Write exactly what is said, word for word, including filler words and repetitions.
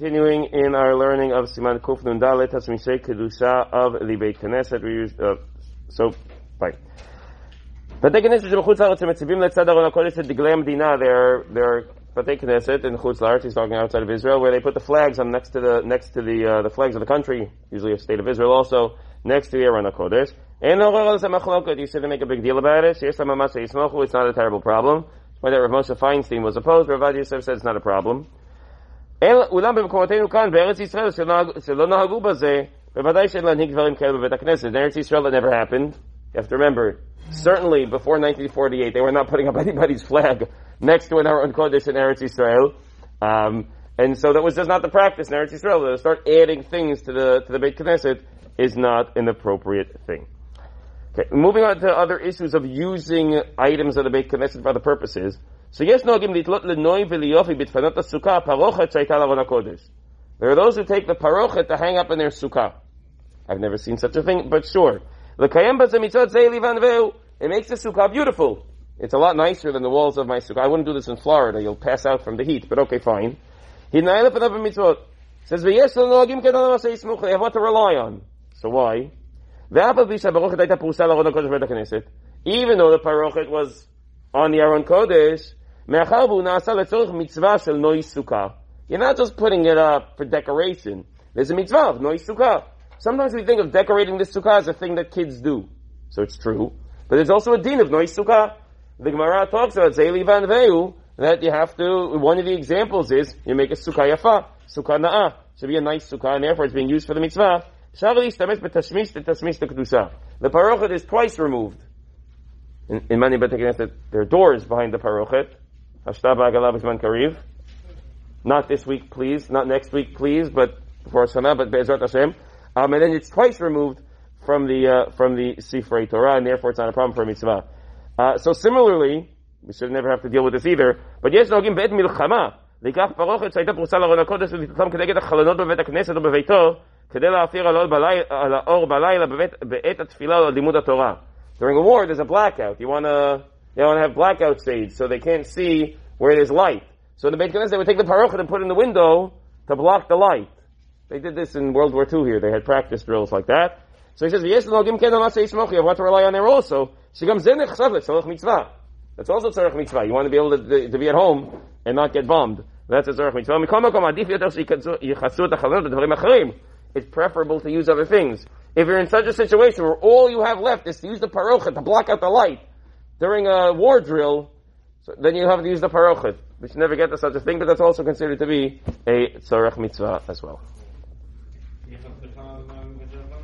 Continuing in our learning of Siman Kufnundale, Dalet HaSmi'asei Kedusha of Libe'Kneset, we used, uh, so, fine. Batei Knesset in Chutz La'aretz metzibim letzad Aron HaKodesh et Diglei Medina. There, there are Batei Knesset in Chutz La'aretz, he's talking outside of Israel, where they put the flags on next to the, next to the, uh, the flags of the country, usually a state of Israel also, next to the Aron HaKodesh. And you said they make a big deal about it. It's not a terrible problem. That's why that Rav Moshe Feinstein was opposed. Rav Ovadia Yosef said it's not a problem. In Eretz Yisrael, that never happened. You have to remember, certainly before nineteen forty-eight, they were not putting up anybody's flag next to an Aron HaKodesh in Eretz Yisrael. Um, and so that was just not the practice in Eretz Yisrael. To start adding things to the, to the Beit Knesset is not an appropriate thing. Okay, moving on to other issues of using items of the Beit Knesset for other purposes. So yes, no, give litlot lenoy v'liyofi b'tfanot ha'sukkah parochet shayta l'Aron HaKodesh. There are those who take the parochet to hang up in their sukkah. I've never seen such a thing, but sure. L'kayem b'zeh mitzvot zeh livanveu. It makes the sukkah beautiful. It's a lot nicer than the walls of my sukkah. I wouldn't do this in Florida. You'll pass out from the heat, but okay, fine. Hinayel l'fanav b'mitzvot. Says, v'yesh l'noagim kedan l'masei smuch. They have what to rely on. So why? Even though the parochet was on the Aron Kodesh, you're not just putting it up for decoration. There's a mitzvah of noi sukkah. Sometimes we think of decorating this sukkah as a thing that kids do. So it's true. But there's also a din of noi sukkah. The Gemara talks about Zeili Van Veu, that you have to, one of the examples is, you make a sukkah yafa, sukkah na'ah. Should be a nice sukkah, and therefore it's being used for the mitzvah. The parochet is twice removed. In, in many Batei Knesset, there are doors behind the parochet. Not this week, please. Not next week, please. But before Shana, but Be'ezrat Hashem. Um, and then it's twice removed from the uh, from the Sifrei Torah, and therefore it's not a problem for a mitzvah. Uh, so similarly, we should never have to deal with this either. But yes, nogim be'et milchama. Likach parochet shayta prusa l'Aron HaKodesh v'titam kedeged ha'chalanot b'Beit HaKnesset u'b'veito. During a war, there's a blackout. You want to you want to have blackout shades, so they can't see where there's light. So in the Beit Knesset, they would take the parochet and put it in the window to block the light. They did this in World War Two here. They had practice drills like that. So he says, "Yes, no, gim ken l'masei smochi." I want to rely on there also. Shigam zeh nechshav letzorech mitzvah. That's also tzorech mitzvah. You want to be able to, to be at home and not get bombed. That's a tzorech mitzvah. It's preferable to use other things. If you're in such a situation where all you have left is to use the parochet to block out the light during a war drill, so then you have to use the parochet. We should never get to such a thing, but that's also considered to be a tzorech mitzvah as well.